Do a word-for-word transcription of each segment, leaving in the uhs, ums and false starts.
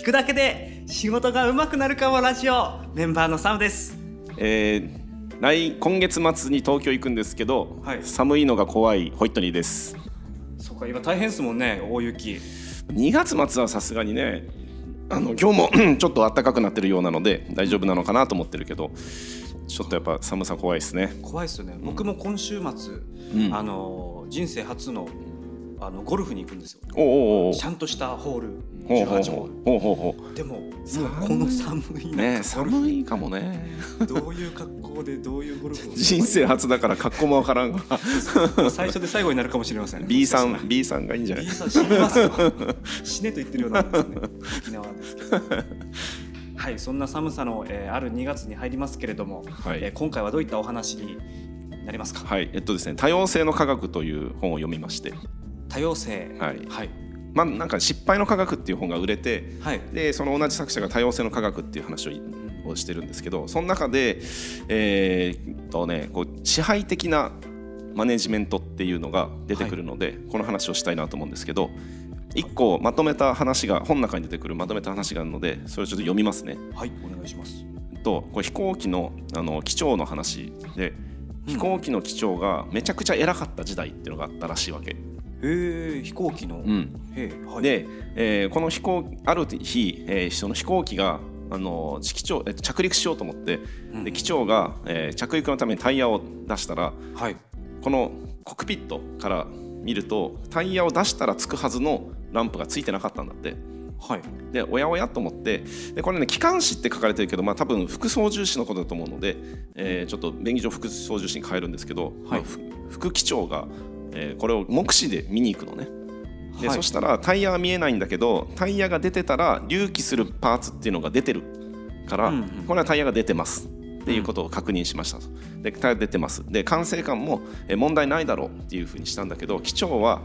聞くだけで仕事が上手くなるかもラジオメンバーのサムです、えー、来今月末に東京行くんですけど、はい、寒いのが怖いホイットニーです。そうか、今大変ですもんね、大雪。にがつ末はさすがにね、あの今日もちょっと暖かくなってるようなので大丈夫なのかなと思ってるけど、ちょっとやっぱ寒さ怖いですね。怖いですよね。僕も今週末、うん、あの人生初のあのゴルフに行くんですよ。おうおうおう、ちゃんとしたホールじゅうはちホール。でもこの寒い中、ね、寒いかもね。どういう格好でどういうゴルフを人生初だから格好もわからんが最初で最後になるかもしれません、ね、B さん B さんがいいんじゃない。 B さん死にますよ死ねと言ってるようなんですね沖縄ですけどはい、そんな寒さの、えー、あるにがつに入りますけれども、はい、えー、今回はどういったお話になりますか。はい、えっとですね、多様性の科学という本を読みまして、多様性、はいはい、まあ、なんか失敗の科学っていう本が売れて、はい、でその同じ作者が多様性の科学っていう話をしてるんですけど、その中で、えーっとね、こう支配的なマネジメントっていうのが出てくるので、はい、この話をしたいなと思うんですけど、いっこまとめた話が本の中に出てくるまとめた話があるので、それをちょっと読みますね。はい、お願いします。とこれ飛行機のあの機長の話で、飛行機の機長がめちゃくちゃ偉かった時代っていうのがあったらしいわけ。へえ、飛行機の、うん、へえ、はい、で、えー、この飛行ある日、えー、その飛行機があの機長、えー、着陸しようと思って、うん、で機長が、えー、着陸のためにタイヤを出したら、はい、このコックピットから見るとタイヤを出したらつくはずのランプがついてなかったんだって、はい、でおやおやと思って、でこれね、機関士って書かれてるけど、まあ、多分副操縦士のことだと思うので、えー、ちょっと便宜上副操縦士に変えるんですけど、はい、まあ、副機長が、えー、これを目視で見に行くのね。で、はい、そしたらタイヤは見えないんだけど、タイヤが出てたら隆起するパーツっていうのが出てるから、うんうん、これはタイヤが出てますっていうことを確認しましたと。でタイヤ出てます。で管制官も、えー、問題ないだろうっていうふうにしたんだけど、機長は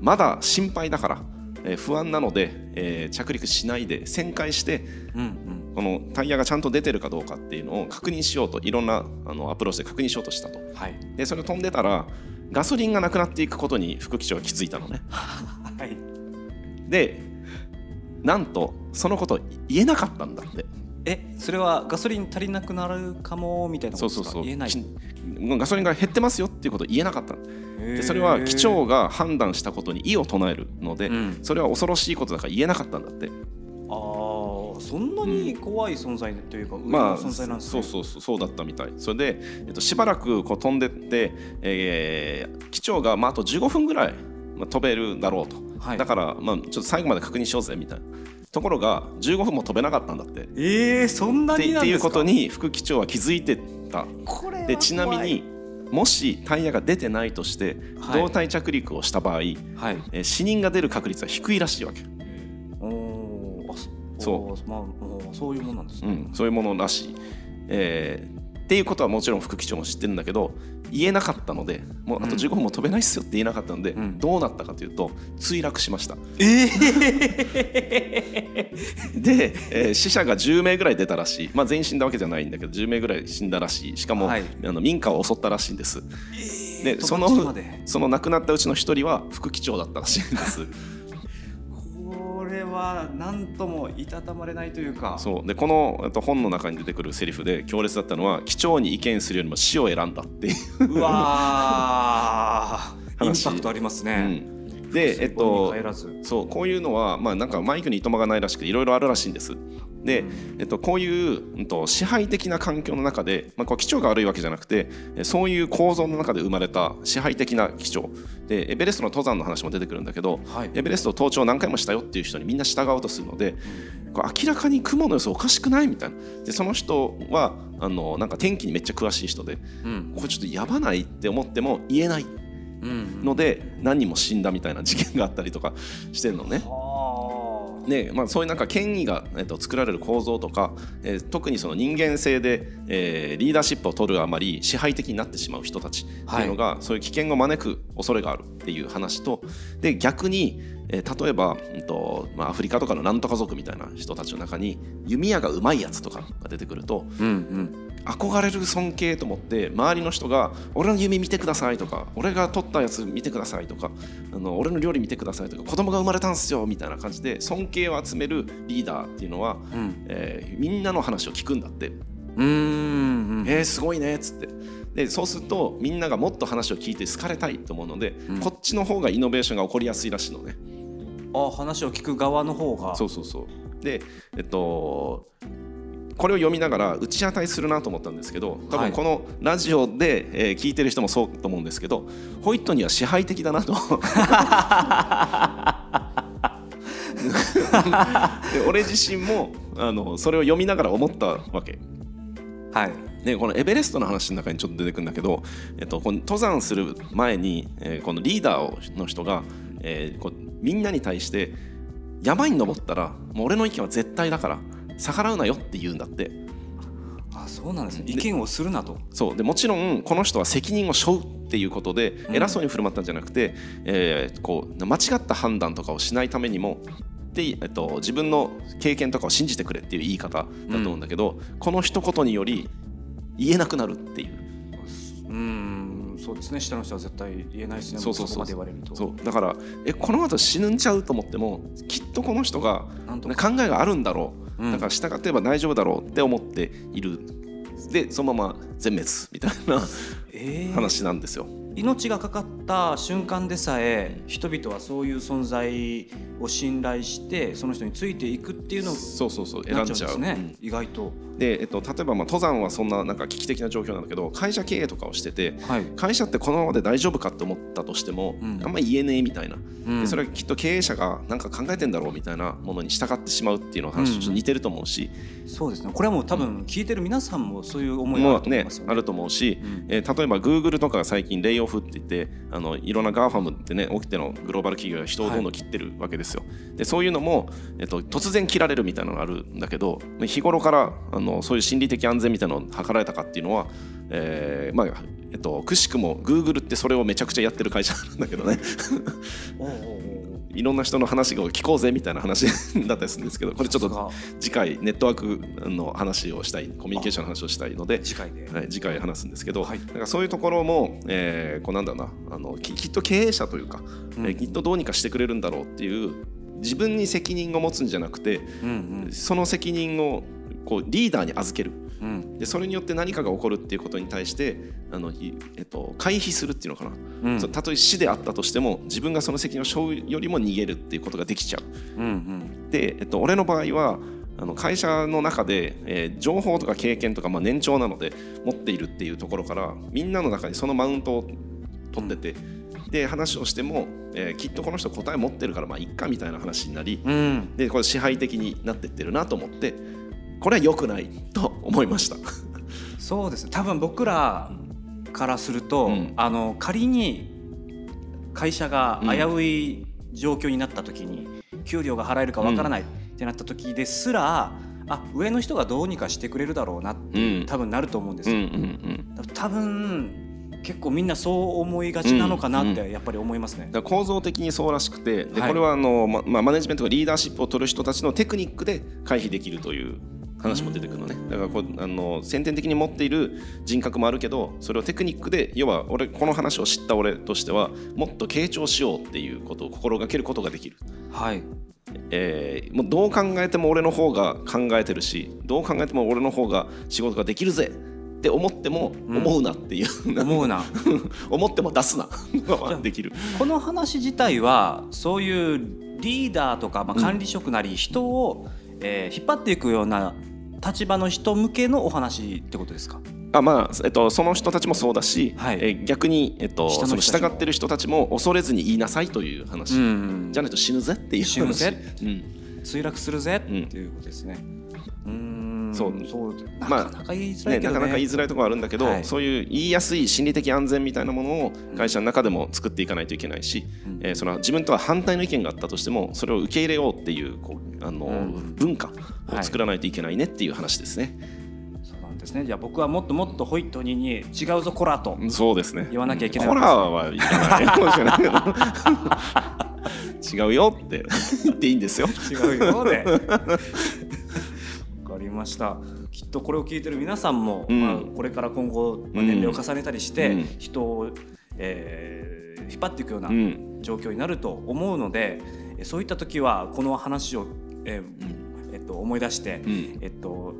まだ心配だから、えー、不安なので、えー、着陸しないで旋回して、うんうん、このタイヤがちゃんと出てるかどうかっていうのを確認しようと、いろんなあのアプローチで確認しようとしたと、はい、でそれを飛んでたらガソリンがなくなっていくことに副機長が気づいたのね、はい、でなんとそのこと言えなかったんだって。え、それはガソリン足りなくなるかもみたいなことですか。そうそうそう、言えない、ガソリンが減ってますよっていうことを言えなかったで、それは機長が判断したことに異を唱えるので、うん、それは恐ろしいことだから言えなかったんだって。あー、そんなに怖い存在というか、うん、上の存在なんですね、まあ、そうそうそう、そうだったみたい。それで、えっと、しばらくこう飛んでって、えー、機長が、まあ、あとじゅうごふんぐらい飛べるだろうと、はい、だから、まあ、ちょっと最後まで確認しようぜみたいなところがじゅうごふんも飛べなかったんだって。えー、そんなになんですかっていうことに副機長は気づいてた。これは怖い。でちなみにもしタイヤが出てないとして胴体着陸をした場合、はいはい、えー、死人が出る確率は低いらしいわけ。おー、あ、そう、まあ、そういうものなんですね、うん、そういうものらしい、えー、っていうことはもちろん副機長も知ってるんだけど、言えなかったので、もうあとじゅうごふんも飛べないっすよって言えなかったので、うん、どうなったかというと墜落しました、えー、で、えー、死者がじゅうめいぐらい出たらしい。まあ全員死んだわけじゃないんだけどじゅうめいぐらい死んだらしい。しかも、はい、あの民家を襲ったらしいんです、えー、でそのその亡くなったうちの一人は副機長だったらしいんですこれは何ともいたたまれないというか。そうで、この本の中に出てくるセリフで強烈だったのは、機長に意見するよりも死を選んだっていう。うわーインパクトありますね、うん、で、えっと、そうこういうのは、まあ、なんかマイクにいとまがないらしくていろいろあるらしいんです。で、えっと、こういう、うん、と支配的な環境の中で、まあ、こう機長が悪いわけじゃなくて、そういう構造の中で生まれた支配的な機長で、エベレストの登山の話も出てくるんだけど、はい、エベレスト登頂何回もしたよっていう人にみんな従おうとするので、うん、こう明らかに雲の様子おかしくないみたいな。でその人はあのなんか天気にめっちゃ詳しい人で、うん、これちょっとやばないって思っても言えないので、うんうん、何人も死んだみたいな事件があったりとかしてるのね。ね、まあ、そういうなんか権威が、えっと、作られる構造とか、えー、特にその人間性で、えー、リーダーシップを取るあまり支配的になってしまう人たちっていうのが、はい、そういう危険を招く恐れがあるっていう話と、で逆に、えー、例えば、えっとまあ、アフリカとかのなんとか族みたいな人たちの中に弓矢がうまいやつとかが出てくると、うんうん、憧れる尊敬と思って、周りの人が俺の夢見てくださいとか、俺が撮ったやつ見てくださいとか、あの俺の料理見てくださいとか、子供が生まれたんすよみたいな感じで尊敬を集めるリーダーっていうのは、うん、えー、みんなの話を聞くんだって。うーん、えー、すごいねっつって、でそうするとみんながもっと話を聞いて好かれたいと思うので、うん、こっちの方がイノベーションが起こりやすいらしいのね。あ、話を聞く側の方が。そうそうそう。で、えっとこれを読みながら打ち当たりするなと思ったんですけど、多分このラジオで聞いてる人もそうと思うんですけど、ホイットニーは支配的だなとで俺自身もあのそれを読みながら思ったわけ、はい、でこのエベレストの話の中にちょっと出てくるんだけど、えっと、この登山する前に、えー、このリーダーの人が、えー、こうみんなに対して、山に登ったらもう俺の意見は絶対だから逆らうなよって言うんだって。あ、そうなんですね。意見をするなと。そうで、もちろんこの人は責任を背負うっていうことで偉そうに振る舞ったんじゃなくて、うん、えー、こう間違った判断とかをしないためにもで、えっと、自分の経験とかを信じてくれっていう言い方だと思うんだけど、うん、この一言により言えなくなるっていう。うーん、そうですね。下の人は絶対言えないですね。そうそうそう、そこまで言われると。そうだから、えこの後死ぬんちゃうと思っても、きっとこの人が考えがあるんだろう、だから従ってば大丈夫だろうって思っている、でそのまま全滅みたいな、えー、話なんですよ。命がかかった瞬間でさえ人々はそういう存在を信頼してその人についていくっていうのを、そうそうそう、選んじゃう、ね、うん、意外と。で、えっと、例えばまあ登山はそん な, なんか危機的な状況なんだけど、会社経営とかをしてて、はい、会社ってこのままで大丈夫かと思ったとしても、うん、あんま言えねえみたいな、うん、でそれはきっと経営者がなんか考えてんだろうみたいなものに従ってしまうっていうの話とちょっと似てると思うし、うん、そうですね。これはもう多分聞いてる皆さんもそういう思いがあると思いますよ ね,、まあ、ね、あると思うし、うん、えー、例えば Google とかが最近レイオフって言って、あのいろんな ガーファム ってね、起きてのグローバル企業が人をどんどん切ってるわけですよ、はい、でそういうのも、えっと、突然切られるみたいなのがあるんだけど、日頃からあのそういう心理的安全みたいなのを図られたかっていうのは、えーまあえっと、くしくも Google ってそれをめちゃくちゃやってる会社なんだけどねおうおうおういろんな人の話を聞こうぜみたいな話だったりするんですけど、これちょっと次回ネットワークの話をしたい、コミュニケーションの話をしたいので次回で、はい、次回話すんですけど、はい、なんかそういうところも、えー、こうなんだろうな、あの き, きっと経営者というか、うん、えー、きっとどうにかしてくれるんだろうっていう、自分に責任を持つんじゃなくて、うんうん、その責任をこうリーダーに預ける、うん、でそれによって何かが起こるっていうことに対してあの、えっと、回避するっていうのかな、うん、たとえ死であったとしても自分がその責任を背負うよりも逃げるっていうことができちゃう、うんうん、で、えっと、俺の場合はあの会社の中で、えー、情報とか経験とか、まあ、年長なので持っているっていうところから、みんなの中にそのマウントを取ってて、うん、で話をしても、えー、きっとこの人答え持ってるからまあいっかみたいな話になり、うん、でこれ支配的になってってるなと思って、これは良くないと思いましたそうですね。多分僕らからすると、うん、あの仮に会社が危うい状況になった時に、うん、給料が払えるか分からないってなった時ですら、うん、あ上の人がどうにかしてくれるだろうなって、うん、多分なると思うんですよ、うんうんうん、多分結構みんなそう思いがちなのかなってやっぱり思いますね、うんうん、だ構造的にそうらしくて、でこれはあの、はい、ま、マネジメントがリーダーシップを取る人たちのテクニックで回避できるという話も出てくるのね。だからこうあの先天的に持っている人格もあるけど、それをテクニックで、要は俺この話を知った俺としてはもっと傾聴しようっていうことを心がけることができる、はい、えー、もうどう考えても俺の方が考えてるし、どう考えても俺の方が仕事ができるぜって思っても思うなっていう、うん、思うな思っても出すなできる。この話自体はそういうリーダーとか、まあ、管理職なり人を、うん、えー、引っ張っていくような立場の人向けのお話ってことですか？あ、まあえっと、その人たちもそうだし、はい、えー、逆に、えっと、その従ってる人たちも恐れずに言いなさいという話、うんうん、じゃないと死ぬぜっていう話、死ぬぜ、うん、墜落するぜっていうことですね、うん、うーん、そう、そう、なかなか言いづらいけどね、まあね、なかなか言いづらいところあるんだけど、はい、そういう言いやすい心理的安全みたいなものを会社の中でも作っていかないといけないし、うん、えー、その自分とは反対の意見があったとしてもそれを受け入れようっていう、こうあの、うん、文化を作らないといけないねっていう話ですね、はい、そうなんですね。じゃあ僕はもっともっとホイットニーに違うぞコラと、そうですね、言わなきゃいけない、ね、コラは言わない違うよって言っていいんですよ。違うよね。わかりました。聞きっとこれを聞いてる皆さんも、うんまあ、これから今後、まあ、年齢を重ねたりして、うん、人を、えー、引っ張っていくような状況になると思うので、うん、そういった時はこの話を、えーえっと、思い出して、うんえっと、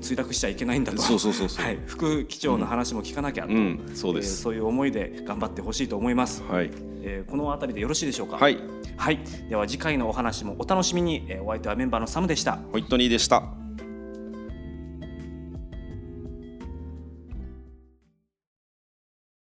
墜落しちゃいけないんだと、そうそうそうそう、はい、副機長の話も聞かなきゃと、うんうん、そうです、えー、そういう思いで頑張ってほしいと思います、はいえー、このあたりでよろしいでしょうか。はい、はい、では次回のお話もお楽しみに。お相手はメンバーのサムでした。ホイットニーでした。